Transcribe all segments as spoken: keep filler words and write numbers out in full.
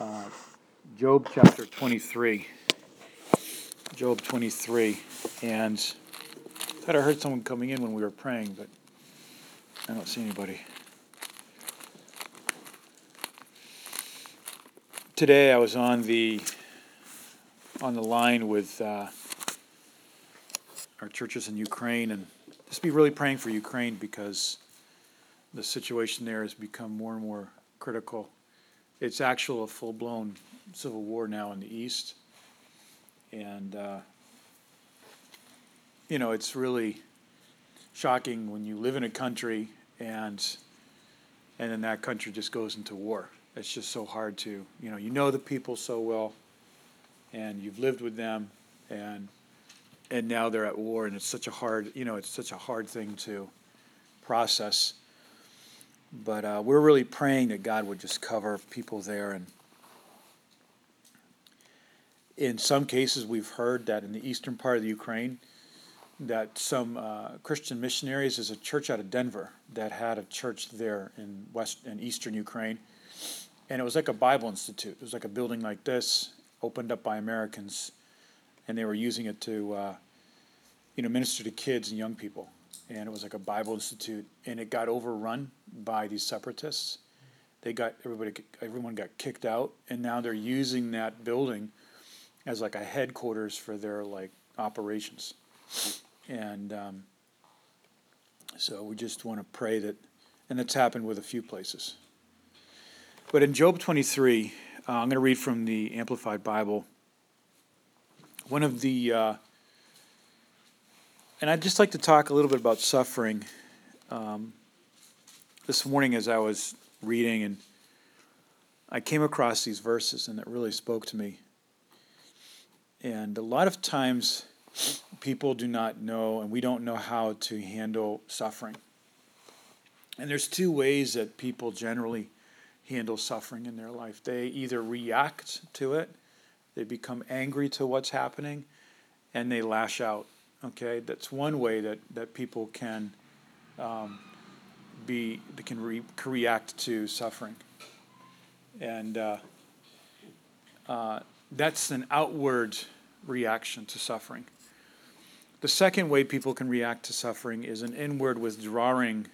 uh, Job chapter twenty-three. Job twenty-three. And I thought I heard someone coming in when we were praying, but I don't see anybody. Today I was on the on the line with uh, our churches in Ukraine, and just be really praying for Ukraine because the situation there has become more and more critical. It's actually a full-blown civil war now in the East. And, uh, you know, it's really shocking when you live in a country and and then that country just goes into war. It's just so hard to, you know, you know the people so well, and you've lived with them, and and now they're at war, and it's such a hard, you know, it's such a hard thing to process. But uh, we're really praying that God would just cover people there. And in some cases, we've heard that in the eastern part of the Ukraine, that some uh, Christian missionaries, there's a church out of Denver that had a church there in west and eastern Ukraine, and it was like a Bible institute. It was like a building like this, opened up by Americans, and they were using it to, uh, you know, minister to kids and young people. And it was like a Bible institute, and it got overrun by these separatists. They got everybody, everyone got kicked out, and now they're using that building as like a headquarters for their like operations. And um, so we just want to pray that, and it's happened with a few places. But in Job twenty-three, uh, I'm going to read from the Amplified Bible. One of the uh, And I'd just like to talk a little bit about suffering. Um, this morning as I was reading, and I came across these verses, and it really spoke to me. And a lot of times people do not know, and we don't know how to handle suffering. And there's two ways that people generally handle suffering in their life. They either react to it, they become angry to what's happening, and they lash out. Okay, that's one way that, that people can um, be that can re- react to suffering, and uh, uh, that's an outward reaction to suffering. The second way people can react to suffering is an inward withdrawing,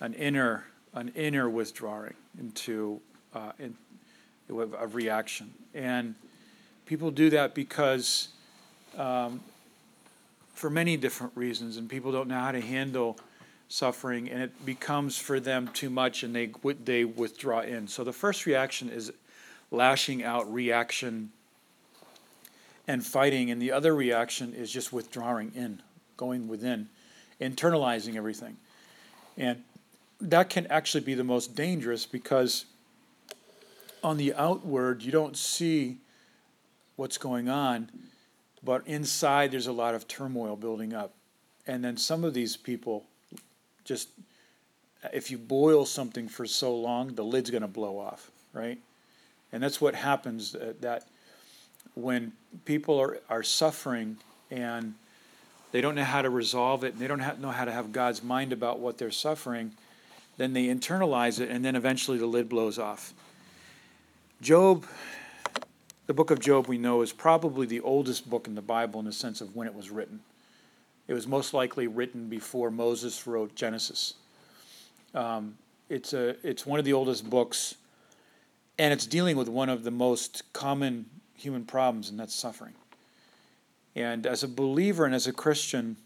an inner an inner withdrawing into uh, in, a reaction, and people do that because. Um, for many different reasons, and people don't know how to handle suffering, and it becomes for them too much, and they they withdraw in. So the first reaction is lashing out, reaction, and fighting, and the other reaction is just withdrawing in, going within, internalizing everything. And that can actually be the most dangerous because on the outward, you don't see what's going on, but inside, there's a lot of turmoil building up. And then some of these people just, if you boil something for so long, the lid's going to blow off, right? And that's what happens, that when people are, are suffering and they don't know how to resolve it, and they don't have, know how to have God's mind about what they're suffering, then they internalize it, and then eventually the lid blows off. Job... The book of Job, we know, is probably the oldest book in the Bible in the sense of when it was written. It was most likely written before Moses wrote Genesis. Um, it's a, it's one of the oldest books, and it's dealing with one of the most common human problems, and that's suffering. And as a believer and as a Christian,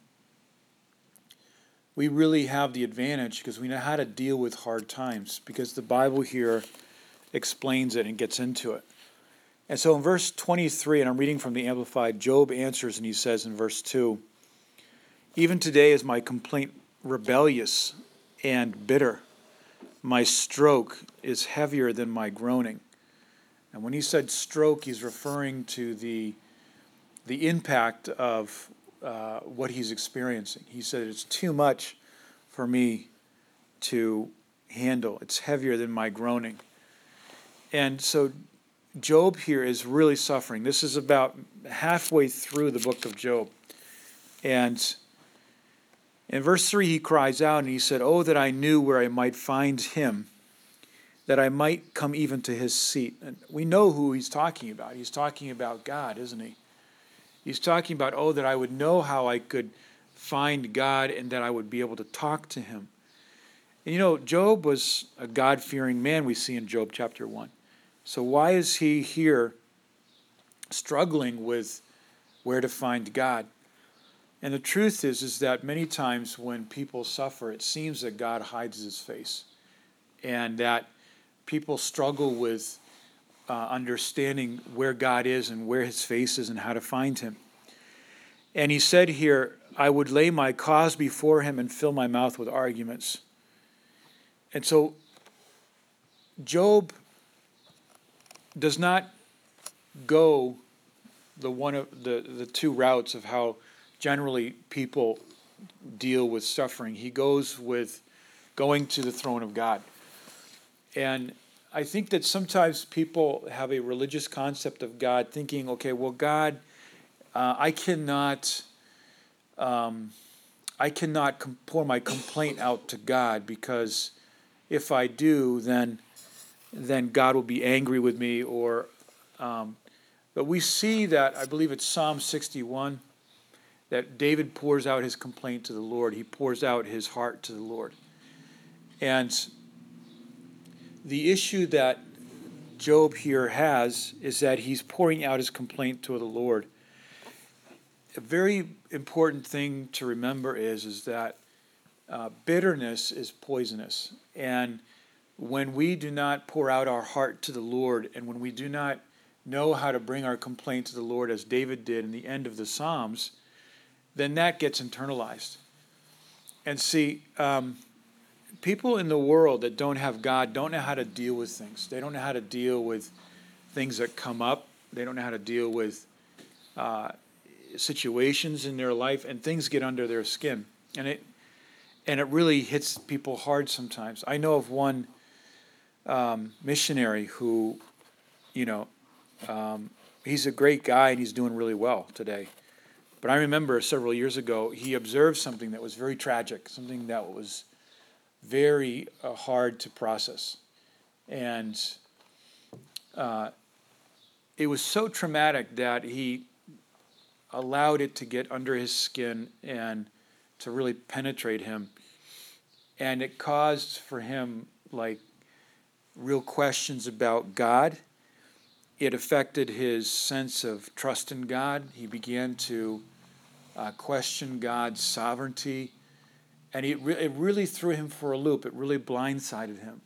we really have the advantage because we know how to deal with hard times because the Bible here explains it and gets into it. And so in verse twenty-three, and I'm reading from the Amplified, Job answers, and he says in verse two, "Even today is my complaint rebellious and bitter. My stroke is heavier than my groaning." And when he said stroke, he's referring to the, the impact of uh, what he's experiencing. He said, it's too much for me to handle. It's heavier than my groaning. And so Job here is really suffering. This is about halfway through the book of Job. And in verse three, he cries out and he said, "Oh, that I knew where I might find him, that I might come even to his seat. And we know who he's talking about. He's talking about God, isn't he? He's talking about, oh, that I would know how I could find God and that I would be able to talk to him. And you know, Job was a God-fearing man, we see in Job chapter one. So why is he here struggling with where to find God? And the truth is, is that many times when people suffer, it seems that God hides his face, and that people struggle with uh, understanding where God is and where his face is and how to find him. And he said here, I would lay my cause before him and fill my mouth with arguments. And so Job does not go the one of the, the two routes of how generally people deal with suffering. He goes with going to the throne of God. And I think that sometimes people have a religious concept of God, thinking, okay, well, God, uh, I cannot, um, I cannot com- pour my complaint out to God, because if I do, then, then God will be angry with me. Or, um, but we see that, I believe it's Psalm sixty-one, that David pours out his complaint to the Lord. He pours out his heart to the Lord. And the issue that Job here has is that he's pouring out his complaint to the Lord. A very important thing to remember is, is that uh, bitterness is poisonous. And when we do not pour out our heart to the Lord, and when we do not know how to bring our complaint to the Lord, as David did in the end of the Psalms, then that gets internalized. And see, um, people in the world that don't have God don't know how to deal with things. They don't know how to deal with things that come up. They don't know how to deal with uh, situations in their life, and things get under their skin. And it and it really hits people hard sometimes. I know of one um, missionary who, you know, um, he's a great guy and he's doing really well today. But I remember several years ago, he observed something that was very tragic, something that was very uh, hard to process. And uh, it was so traumatic that he allowed it to get under his skin and to really penetrate him. And it caused for him, like, real questions about God. It affected his sense of trust in God. He began to uh, question God's sovereignty. And it, re- it really threw him for a loop. It really blindsided him.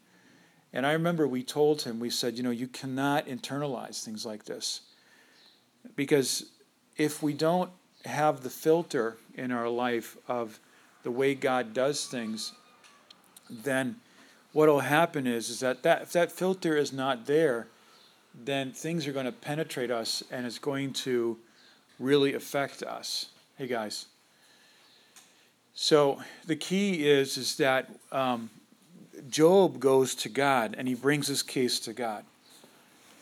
And I remember we told him, we said, you know, you cannot internalize things like this. Because if we don't have the filter in our life of the way God does things, then what will happen is, is that, that if that filter is not there, then things are going to penetrate us and it's going to really affect us. Hey, guys. So the key is, is that um, Job goes to God and he brings his case to God.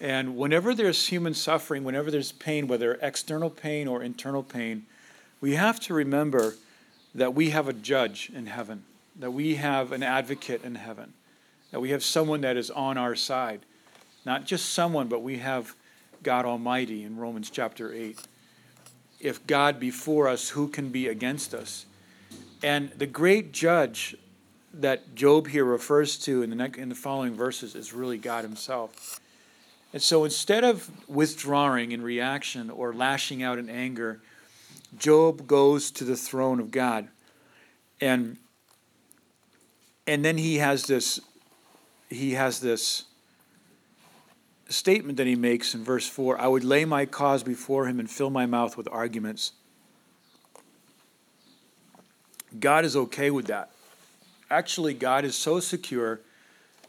And whenever there's human suffering, whenever there's pain, whether external pain or internal pain, we have to remember that we have a judge in heaven, that we have an advocate in heaven, that we have someone that is on our side. Not just someone, but we have God Almighty in Romans chapter eight. If God be for us, who can be against us? And the great judge that Job here refers to in the next, in the following verses is really God himself. And so instead of withdrawing in reaction or lashing out in anger, Job goes to the throne of God. And, and then he has this, he has this statement that he makes in verse four, I would lay my cause before him and fill my mouth with arguments. God is okay with that. Actually, God is so secure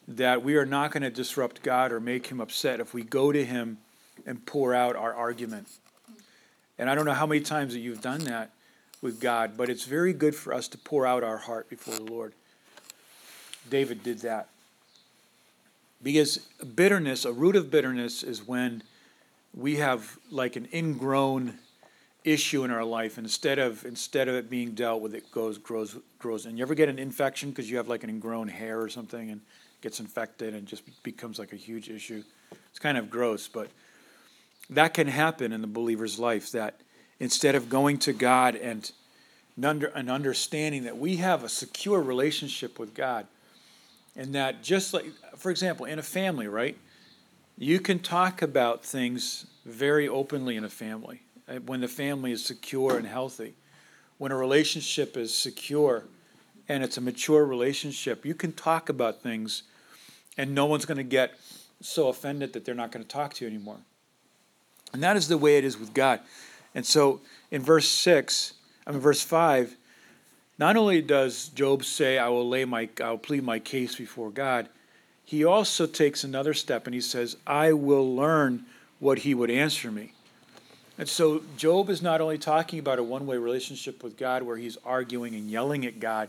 that we are not going to disrupt God or make him upset if we go to him and pour out our argument. And I don't know how many times that you've done that with God, but it's very good for us to pour out our heart before the Lord. David did that. Because bitterness, a root of bitterness, is when we have like an ingrown issue in our life, and instead of instead of it being dealt with, it goes grows grows. And you ever get an infection because you have like an ingrown hair or something, and gets infected and just becomes like a huge issue. It's kind of gross, but that can happen in the believer's life, that instead of going to God and an understanding that we have a secure relationship with God, and that just like, for example, in a family, right? You can talk about things very openly in a family when the family is secure and healthy. When a relationship is secure and it's a mature relationship, you can talk about things and no one's going to get so offended that they're not going to talk to you anymore. And that is the way it is with God. And so in verse six, I mean verse five, not only does Job say, I will lay my I will plead my case before God, he also takes another step and he says, I will learn what he would answer me. And so Job is not only talking about a one-way relationship with God where he's arguing and yelling at God,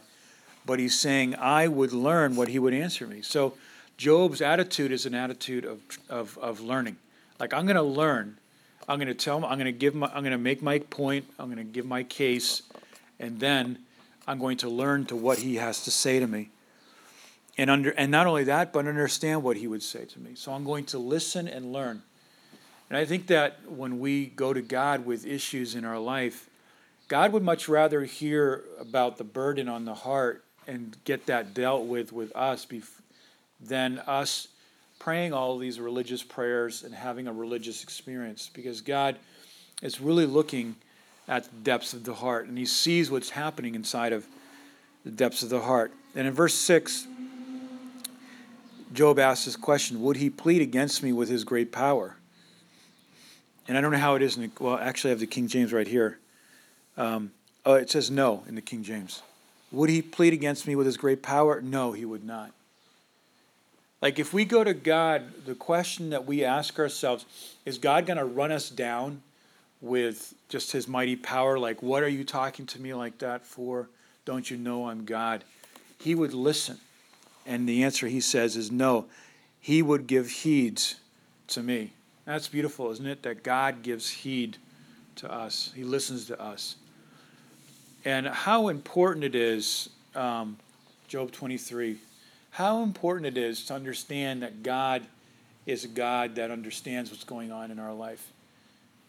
but he's saying, I would learn what he would answer me. So Job's attitude is an attitude of of, of learning. Like, I'm going to learn. I'm going to tell him, I'm going to give my, I'm going to make my point, I'm going to give my case, and then I'm going to learn to what he has to say to me. And under and not only that, but understand what he would say to me. So I'm going to listen and learn. And I think that when we go to God with issues in our life, God would much rather hear about the burden on the heart and get that dealt with with us bef- than us praying all these religious prayers and having a religious experience. Because God is really looking at the depths of the heart, and he sees what's happening inside of the depths of the heart. And in verse six, Job asks this question, would he plead against me with his great power? And I don't know how it is in the, well, actually I have the King James right here. Um, oh, it says no in the King James. Would he plead against me with his great power? No, he would not. Like, if we go to God, the question that we ask ourselves, is God going to run us down with just his mighty power? Like, what are you talking to me like that for? Don't you know I'm God? He would listen. And the answer, he says, is no. He would give heed to me. That's beautiful, isn't it? That God gives heed to us. He listens to us. And how important it is, um, Job twenty-three, how important it is to understand that God is a God that understands what's going on in our life.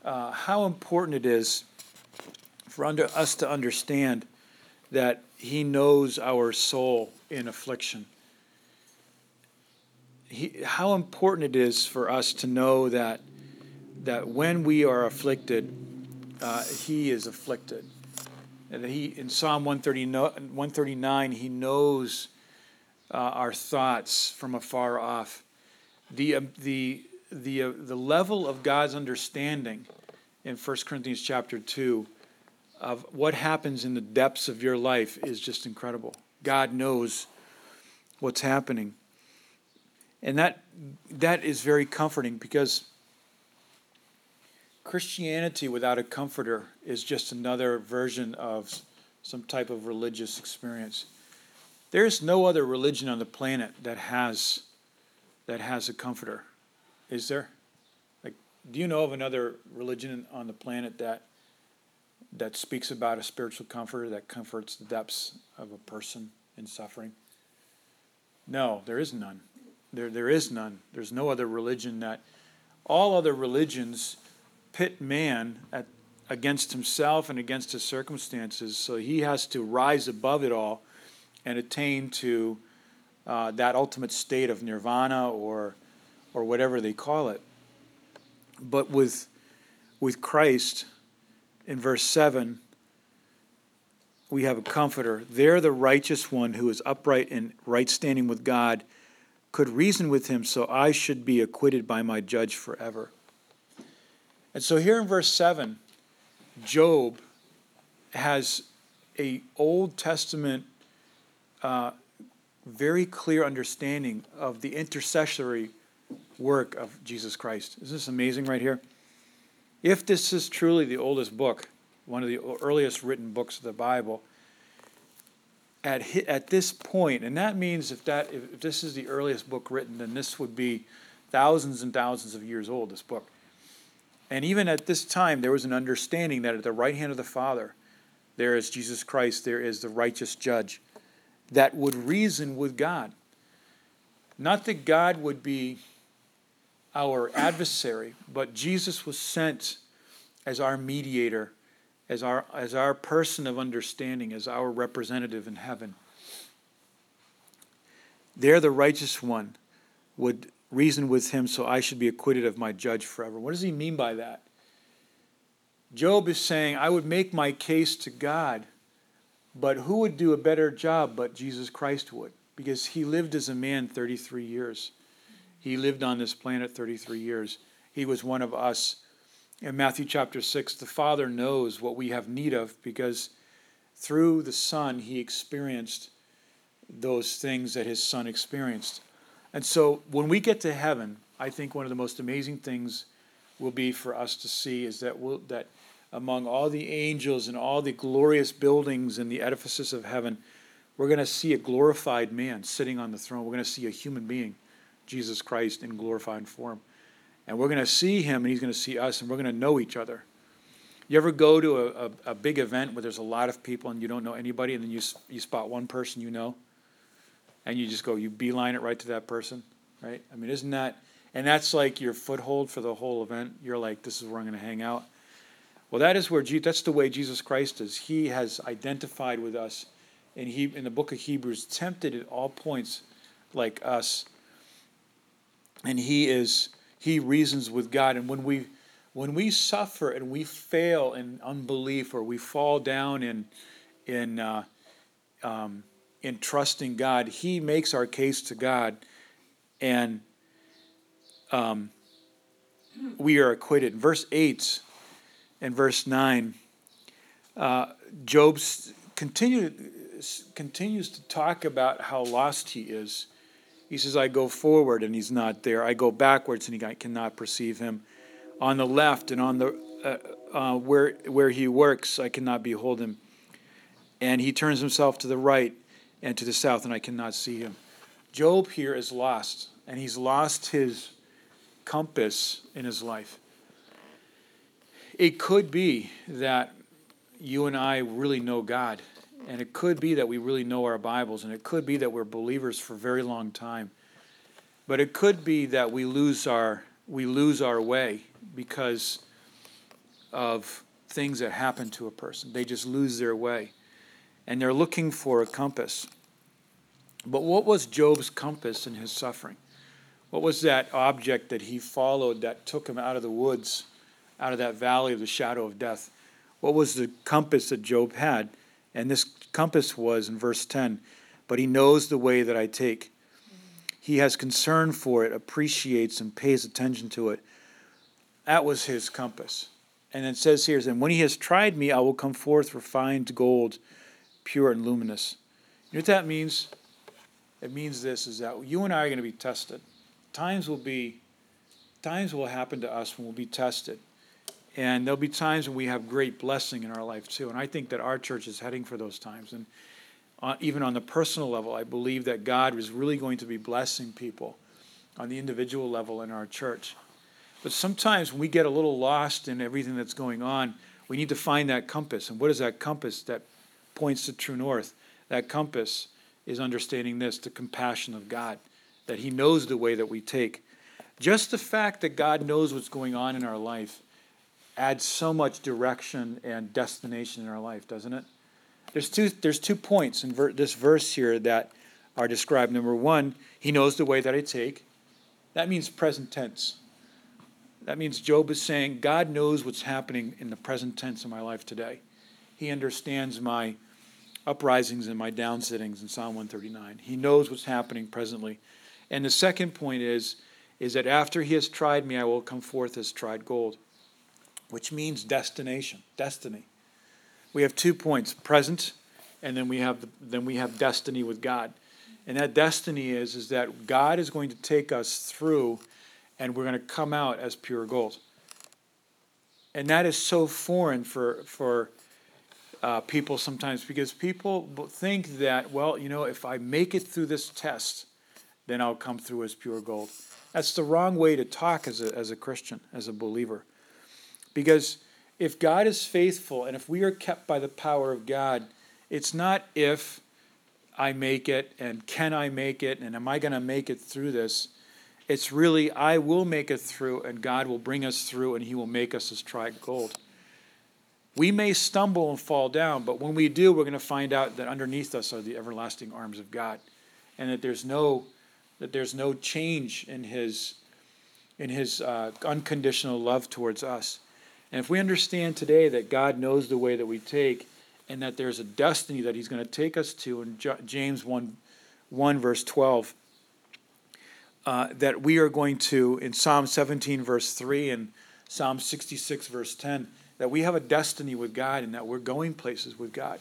Uh, how important it is for under us to understand that he knows our soul in affliction. He, how important it is for us to know that that when we are afflicted, uh, he is afflicted. And he, in Psalm one thirty-nine, he knows uh, our thoughts from afar off. The uh, the the uh, the level of God's understanding in First Corinthians chapter two of what happens in the depths of your life is just incredible. God knows what's happening. And that that is very comforting, because Christianity without a comforter is just another version of some type of religious experience. There's no other religion on the planet that has that has a comforter, is there? Like, do you know of another religion on the planet that that speaks about a spiritual comforter that comforts the depths of a person in suffering? No, there is none. There, there is none. There's no other religion that, all other religions pit man at, against himself and against his circumstances, so he has to rise above it all and attain to uh, that ultimate state of nirvana or, or whatever they call it. But with, with Christ, in verse seven, we have a comforter. There, the righteous one who is upright and right standing with God could reason with him, so I should be acquitted by my judge forever. And so here in verse seven, Job has a Old Testament uh, very clear understanding of the intercessory work of Jesus Christ. Isn't this amazing right here? If this is truly the oldest book, one of the earliest written books of the Bible, At, at this point, and that means if that if this is the earliest book written, then this would be thousands and thousands of years old, this book. And even at this time, there was an understanding that at the right hand of the Father, there is Jesus Christ, there is the righteous judge that would reason with God. Not that God would be our adversary, but Jesus was sent as our mediator, as our as our person of understanding, as our representative in heaven. There the righteous one would reason with him, so I should be acquitted of my judge forever. What does he mean by that? Job is saying, I would make my case to God, but who would do a better job but Jesus Christ would? Because he lived as a man thirty-three years. He lived on this planet thirty-three years. He was one of us. In Matthew chapter six, the Father knows what we have need of because through the Son, he experienced those things that his Son experienced. And so when we get to heaven, I think one of the most amazing things will be for us to see is that we'll, that among all the angels and all the glorious buildings and the edifices of heaven, we're going to see a glorified man sitting on the throne. We're going to see a human being, Jesus Christ, in glorified form. And we're going to see him, and he's going to see us, and we're going to know each other. You ever go to a, a, a big event where there's a lot of people and you don't know anybody, and then you you spot one person you know? And you just go, you beeline it right to that person, right? I mean, isn't that, and that's like your foothold for the whole event. You're like, this is where I'm going to hang out. Well, that is where, Je- that's the way Jesus Christ is. He has identified with us, and he, in the book of Hebrews, tempted at all points like us. And he is, he reasons with God. And when we, when we suffer and we fail in unbelief or we fall down in, in, uh, um, in trusting God, he makes our case to God, and um, we are acquitted. Verse eight and verse nine, uh, Job continue, continues to talk about how lost he is. He says, I go forward, and he's not there. I go backwards, and I cannot perceive him. On the left and on the uh, uh, where where he works, I cannot behold him. And he turns himself to the right and to the south, and I cannot see him. Job here is lost, and he's lost his compass in his life. It could be that you and I really know God, and it could be that we really know our Bibles, and it could be that we're believers for a very long time. But it could be that we lose our we lose our way because of things that happen to a person. They just lose their way. And they're looking for a compass. But what was Job's compass in his suffering? What was that object that he followed that took him out of the woods, out of that valley of the shadow of death? What was the compass that Job had? And this compass was, in verse ten, but he knows the way that I take. He has concern for it, appreciates and pays attention to it. That was his compass. And it says here, and when he has tried me, I will come forth refined gold, pure and luminous. You know what that means? It means this, is that you and I are going to be tested. Times will be, times will happen to us when we'll be tested. And there'll be times when we have great blessing in our life too. And I think that our church is heading for those times. And uh, even on the personal level, I believe that God is really going to be blessing people on the individual level in our church. But sometimes when we get a little lost in everything that's going on, we need to find that compass. And what is that compass? That points to true north. That compass is understanding this, the compassion of God, that he knows the way that we take. Just the fact that God knows what's going on in our life adds so much direction and destination in our life, doesn't it? There's two, there's two points in ver- this verse here that are described. Number one, he knows the way that I take. That means present tense. That means Job is saying, God knows what's happening in the present tense of my life today. He understands my uprisings and my downsittings in Psalm one thirty-nine. He knows what's happening presently. And the second point is, is that after he has tried me, I will come forth as tried gold, which means destination, destiny. We have two points, present, and then we have the, then we have destiny with God. And that destiny is, is that God is going to take us through, and we're going to come out as pure gold. And that is so foreign for for. Uh, people sometimes, because people think that, well, you know, if I make it through this test, then I'll come through as pure gold. That's the wrong way to talk as a, as a Christian, as a believer. Because if God is faithful and if we are kept by the power of God, it's not if I make it, and can I make it, and am I going to make it through this? It's really, I will make it through, and God will bring us through, and he will make us as tried gold. We may stumble and fall down, but when we do, we're going to find out that underneath us are the everlasting arms of God, and that there's no that there's no change in his in his uh, unconditional love towards us. And if we understand today that God knows the way that we take, and that there's a destiny that he's going to take us to, in James one, one verse twelve, uh, that we are going to, in Psalm seventeen, verse three, and Psalm sixty-six, verse ten, that we have a destiny with God, and that we're going places with God.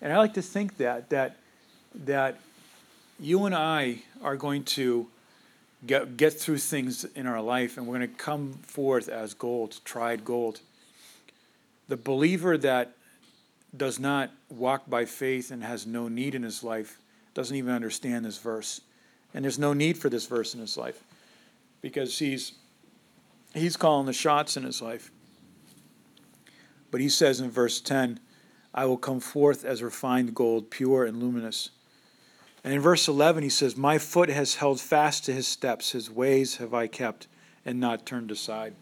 And I like to think that, that, that you and I are going to get, get through things in our life, and we're going to come forth as gold, tried gold. The believer that does not walk by faith and has no need in his life doesn't even understand this verse. And there's no need for this verse in his life, because he's he's calling the shots in his life. But he says in verse ten, I will come forth as refined gold, pure and luminous. And in verse eleven, he says, my foot has held fast to his steps, his ways have I kept and not turned aside.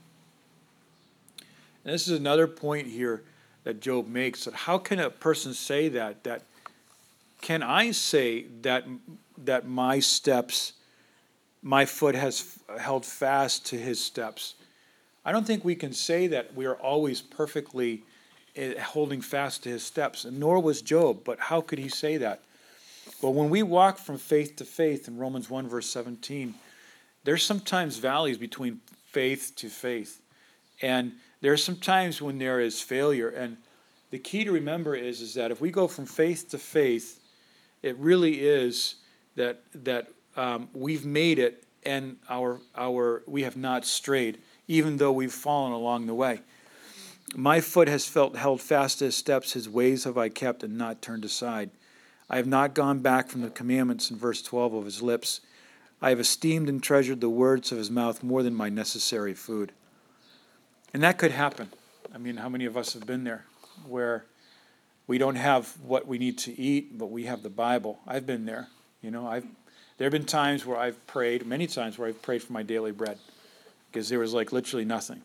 And this is another point here that Job makes, that how can a person say that? That can I say that that my steps, my foot has held fast to his steps? I don't think we can say that we are always perfectly holding fast to his steps, and nor was Job, but how could he say that? Well, when we walk from faith to faith in Romans one, verse seventeen, there's sometimes valleys between faith to faith, and there are some times when there is failure, and the key to remember is, is that if we go from faith to faith, it really is that that um, we've made it, and our our we have not strayed, even though we've fallen along the way. My foot has felt held fast to his steps, his ways have I kept and not turned aside. I have not gone back from the commandments in verse twelve of his lips. I have esteemed and treasured the words of his mouth more than my necessary food. And that could happen. I mean, how many of us have been there where we don't have what we need to eat, but we have the Bible? I've been there. You know, I've there have been times where I've prayed, many times where I've prayed for my daily bread because there was like literally nothing.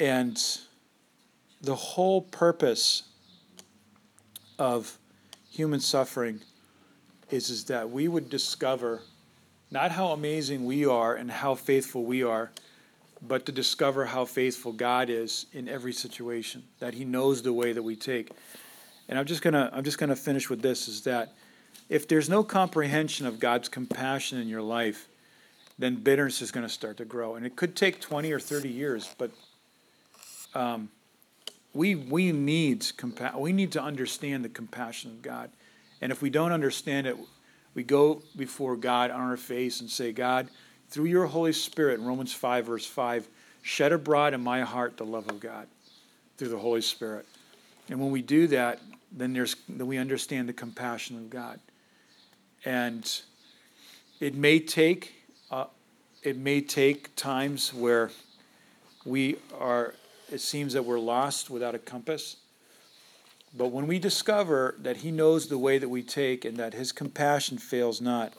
And the whole purpose of human suffering is, is that we would discover not how amazing we are and how faithful we are, but to discover how faithful God is in every situation, that he knows the way that we take. And I'm just going to I'm just going to finish with this, is that if there's no comprehension of God's compassion in your life, then bitterness is going to start to grow. And it could take twenty or thirty years, but um, we we need compa- we need to understand the compassion of God. And if we don't understand it, we go before God on our face and say, God, through your Holy Spirit, Romans five, verse five, shed abroad in my heart the love of God through the Holy Spirit. And when we do that, then there's then we understand the compassion of God. And it may take uh, it may take times where we are, it seems that we're lost without a compass. But when we discover that he knows the way that we take and that his compassion fails not,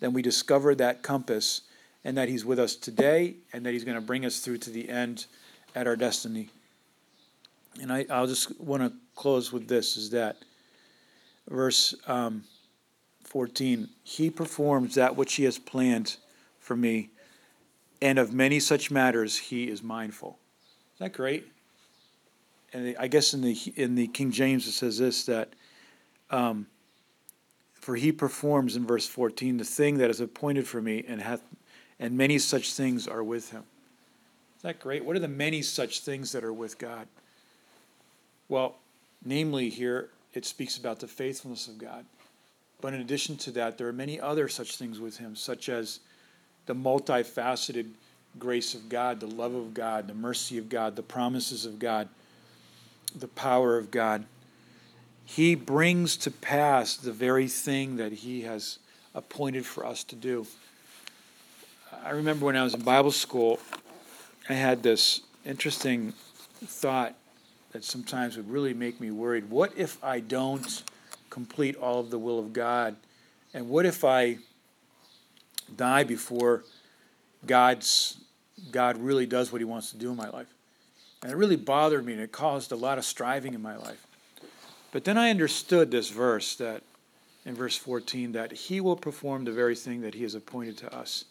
then we discover that compass and that he's with us today and that he's going to bring us through to the end at our destiny. And I, I'll just want to close with this, is that verse um, fourteen, he performs that which he has planned for me, and of many such matters he is mindful. Isn't that great? And I guess in the in the King James it says this, that um, for he performs in verse fourteen the thing that is appointed for me, and hath, and many such things are with him. Isn't that great? What are the many such things that are with God? Well, namely here it speaks about the faithfulness of God, but in addition to that, there are many other such things with him, such as the multifaceted grace of God, the love of God, the mercy of God, the promises of God, the power of God. He brings to pass the very thing that he has appointed for us to do. I remember when I was in Bible school, I had this interesting thought that sometimes would really make me worried. What if I don't complete all of the will of God? And what if I die before God's God really does what he wants to do in my life? And it really bothered me, and it caused a lot of striving in my life. But then I understood this verse, that in verse fourteen, that he will perform the very thing that he has appointed to us.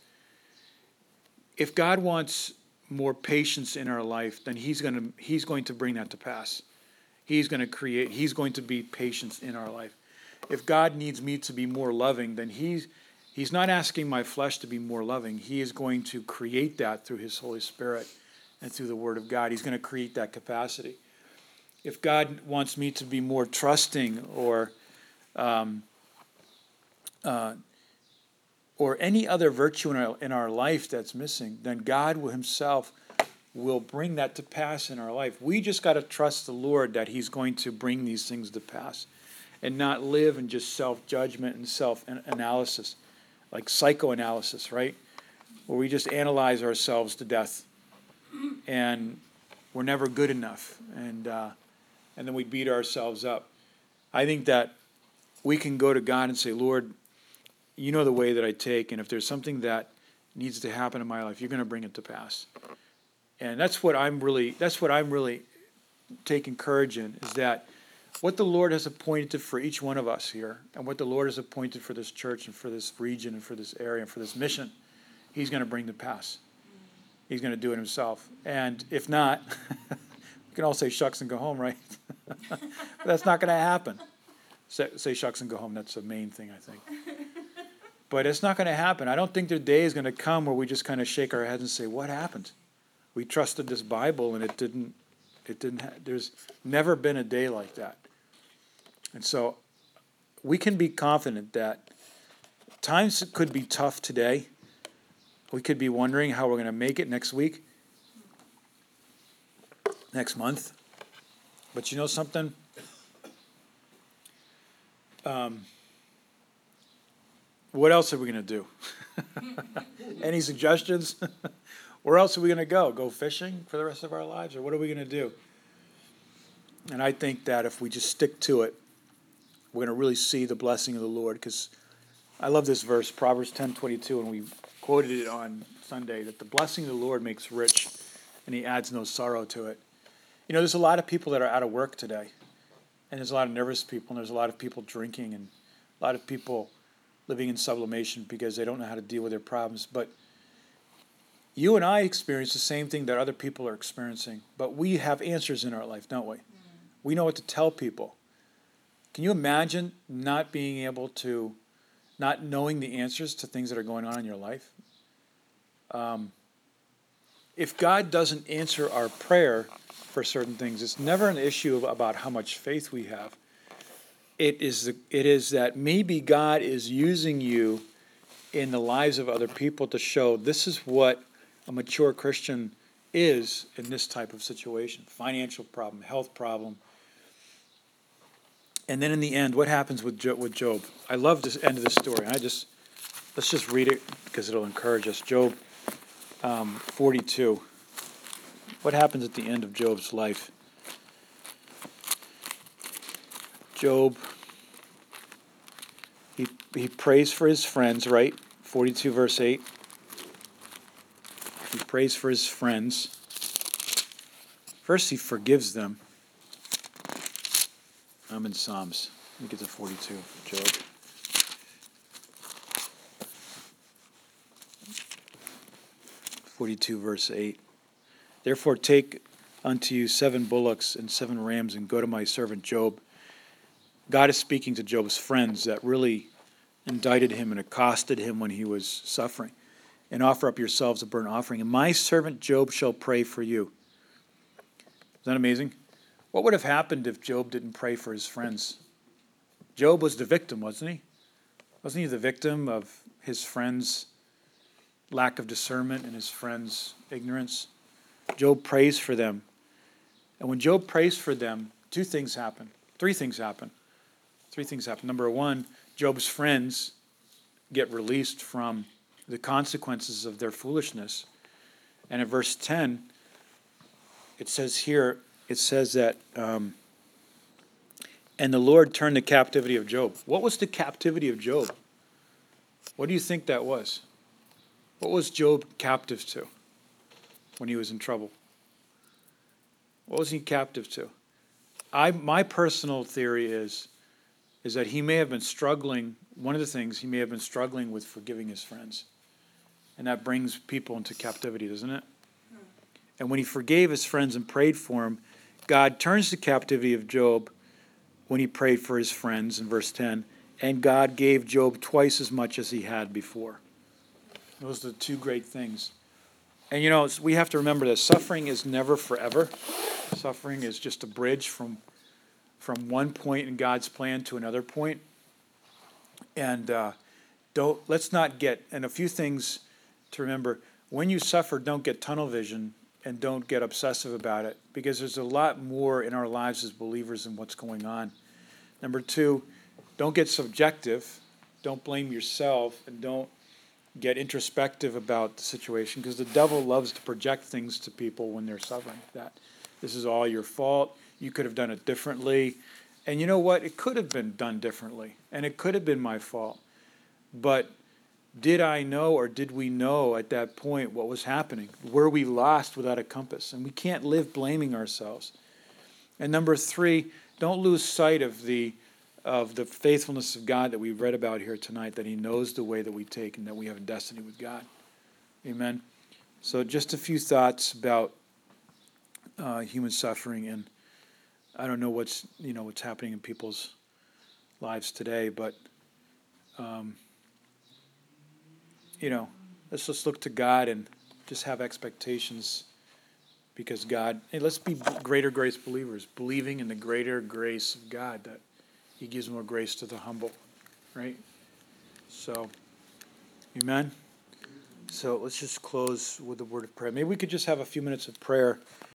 If God wants more patience in our life, then he's going to he's going to bring that to pass. He's going to create, he's going to be patient in our life. If God needs me to be more loving, then he's he's not asking my flesh to be more loving. He is going to create that through his Holy Spirit and through the Word of God. He's going to create that capacity. If God wants me to be more trusting, or um, uh, or any other virtue in our, in our life that's missing, then God will himself will bring that to pass in our life. We just got to trust the Lord that he's going to bring these things to pass, and not live in just self-judgment and self-analysis, like psychoanalysis, right? Where we just analyze ourselves to death, and we're never good enough, and uh, and then we beat ourselves up. I think that we can go to God and say, Lord, you know the way that I take, and if there's something that needs to happen in my life, you're going to bring it to pass. And that's what I'm really that's what I'm really taking courage in, is that what the Lord has appointed for each one of us here, and what the Lord has appointed for this church and for this region and for this area and for this mission, he's going to bring to pass. He's going to do it himself. And if not, we can all say shucks and go home, right? But that's not going to happen. Say, say shucks and go home. That's the main thing, I think. But it's not going to happen. I don't think the day is going to come where we just kind of shake our heads and say, what happened? We trusted this Bible, and it didn't, it didn't, ha- there's never been a day like that. And so we can be confident that times could be tough today. We could be wondering how we're going to make it next week, next month. But you know something? Um, what else are we going to do? Any suggestions? Where else are we going to go? Go fishing for the rest of our lives? Or what are we going to do? And I think that if we just stick to it, we're going to really see the blessing of the Lord. Because I love this verse, Proverbs ten twenty-two, and we quoted it on Sunday, that the blessing of the Lord makes rich, and he adds no sorrow to it. You know, there's a lot of people that are out of work today, and there's a lot of nervous people, and there's a lot of people drinking, and a lot of people living in sublimation because they don't know how to deal with their problems. But you and I experience the same thing that other people are experiencing, but we have answers in our life, don't we? Mm-hmm. We know what to tell people. Can you imagine not being able to, not knowing the answers to things that are going on in your life? Um, if God doesn't answer our prayer for certain things, it's never an issue of, about how much faith we have. It is the, it is that maybe God is using you in the lives of other people to show this is what a mature Christian is in this type of situation. Financial problem, health problem. And then in the end, what happens with Job? I love this end of the story. I just let's just read it because it'll encourage us. Job um, forty-two. What happens at the end of Job's life? Job, he he prays for his friends, right? forty-two verse eight. He prays for his friends. First, he forgives them. I'm in Psalms. Let me get to forty-two, Job. forty-two, verse eight. Therefore take unto you seven bullocks and seven rams, and go to my servant Job. God is speaking to Job's friends that really indicted him and accosted him when he was suffering. And offer up yourselves a burnt offering. And my servant Job shall pray for you. Isn't that amazing? What would have happened if Job didn't pray for his friends? Job was the victim, wasn't he? Wasn't he the victim of his friends' lack of discernment and his friends' ignorance? Job prays for them. And when Job prays for them, two things happen. Three things happen. Three things happen. Number one, Job's friends get released from the consequences of their foolishness. And in verse ten, it says here, it says that, um, and the Lord turned the captivity of Job. What was the captivity of Job? What do you think that was? What was Job captive to when he was in trouble? What was he captive to? I, my personal theory is, is that he may have been struggling. One of the things, he may have been struggling with forgiving his friends. And that brings people into captivity, doesn't it? And when he forgave his friends and prayed for him, God turns the captivity of Job when he prayed for his friends in verse ten. And God gave Job twice as much as he had before. Those are the two great things. And you know, we have to remember that suffering is never forever. Suffering is just a bridge from from one point in God's plan to another point. And uh, don't let's not get, and a few things to remember, when you suffer, don't get tunnel vision and don't get obsessive about it, because there's a lot more in our lives as believers than what's going on. Number two, don't get subjective. Don't blame yourself, and don't get introspective about the situation, because the devil loves to project things to people when they're suffering. That this is all your fault. You could have done it differently. And you know what? It could have been done differently, and it could have been my fault. But did I know, or did we know at that point what was happening? Were we lost without a compass? And we can't live blaming ourselves. And number three, don't lose sight of the of the faithfulness of God that we've read about here tonight, that he knows the way that we take and that we have a destiny with God. Amen. So just a few thoughts about uh, human suffering, and I don't know what's, you know, what's happening in people's lives today, but um, you know, let's just look to God and just have expectations, because God, hey, let's be greater grace believers, believing in the greater grace of God, that he gives more grace to the humble, right? So, amen? So let's just close with a word of prayer. Maybe we could just have a few minutes of prayer.